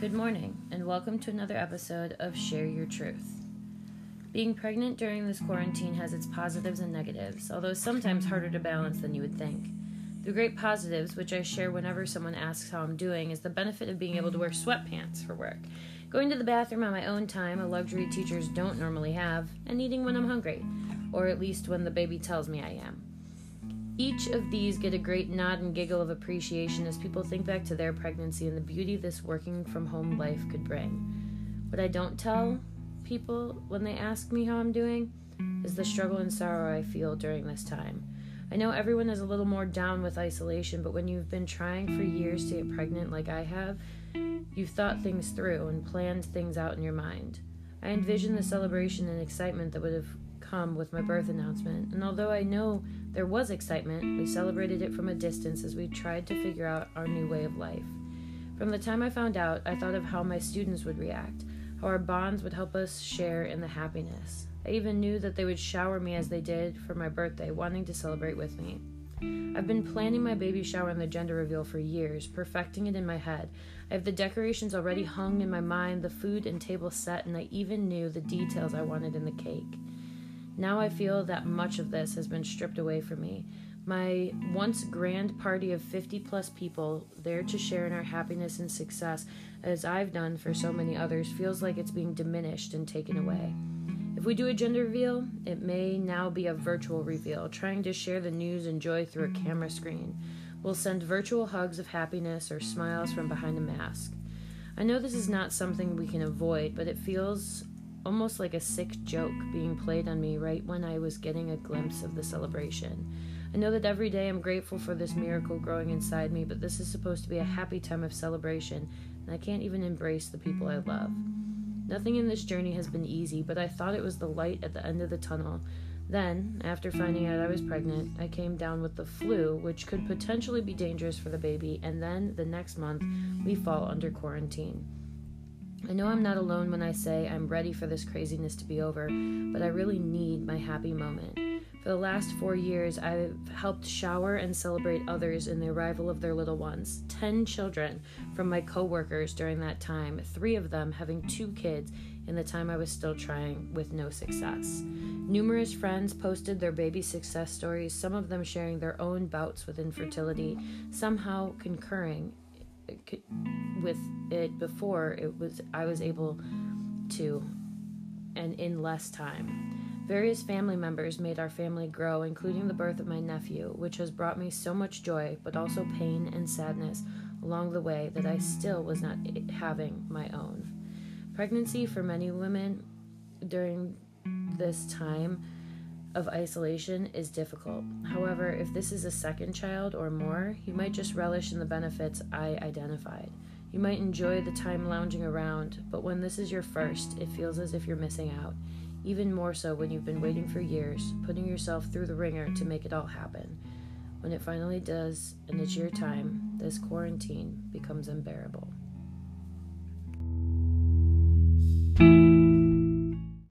Good morning, and welcome to another episode of Share Your Truth. Being pregnant during this quarantine has its positives and negatives, although sometimes harder to balance than you would think. The great positives, which I share whenever someone asks how I'm doing, is the benefit of being able to wear sweatpants for work, going to the bathroom on my own time, a luxury teachers don't normally have, and eating when I'm hungry, or at least when the baby tells me I am. Each of these get a great nod and giggle of appreciation as people think back to their pregnancy and the beauty this working from home life could bring. What I don't tell people when they ask me how I'm doing is the struggle and sorrow I feel during this time. I know everyone is a little more down with isolation, but when you've been trying for years to get pregnant like I have, you've thought things through and planned things out in your mind. I envisioned the celebration and excitement that would have come with my birth announcement, and although I know there was excitement, we celebrated it from a distance as we tried to figure out our new way of life. From the time I found out, I thought of how my students would react, how our bonds would help us share in the happiness. I even knew that they would shower me as they did for my birthday, wanting to celebrate with me. I've been planning my baby shower and the gender reveal for years, perfecting it in my head. I have the decorations already hung in my mind, the food and table set, and I even knew the details I wanted in the cake. Now I feel that much of this has been stripped away from me. My once grand party of 50 plus people there to share in our happiness and success, as I've done for so many others, feels like it's being diminished and taken away. If we do a gender reveal, it may now be a virtual reveal, trying to share the news and joy through a camera screen. We'll send virtual hugs of happiness or smiles from behind a mask. I know this is not something we can avoid, but it feels almost like a sick joke being played on me right when I was getting a glimpse of the celebration. I know that every day I'm grateful for this miracle growing inside me, but this is supposed to be a happy time of celebration, and I can't even embrace the people I love. Nothing in this journey has been easy, but I thought it was the light at the end of the tunnel. Then, after finding out I was pregnant, I came down with the flu, which could potentially be dangerous for the baby, and then the next month, we fall under quarantine. I know I'm not alone when I say I'm ready for this craziness to be over, but I really need my happy moment. For the last 4 years, I've helped shower and celebrate others in the arrival of their little ones. 10 children from my co-workers during that time, 3 of them having 2 kids in the time I was still trying with no success. Numerous friends posted their baby success stories, some of them sharing their own bouts with infertility, somehow concurring with it before I was able to, and in less time. Various family members made our family grow, including the birth of my nephew, which has brought me so much joy, but also pain and sadness along the way that I still was not having my own. Pregnancy for many women during this time of isolation is difficult. However, if this is a second child or more, you might just relish in the benefits I identified. You might enjoy the time lounging around, but when this is your first, it feels as if you're missing out, even more so when you've been waiting for years, putting yourself through the ringer to make it all happen. When it finally does, and it's your time, this quarantine becomes unbearable.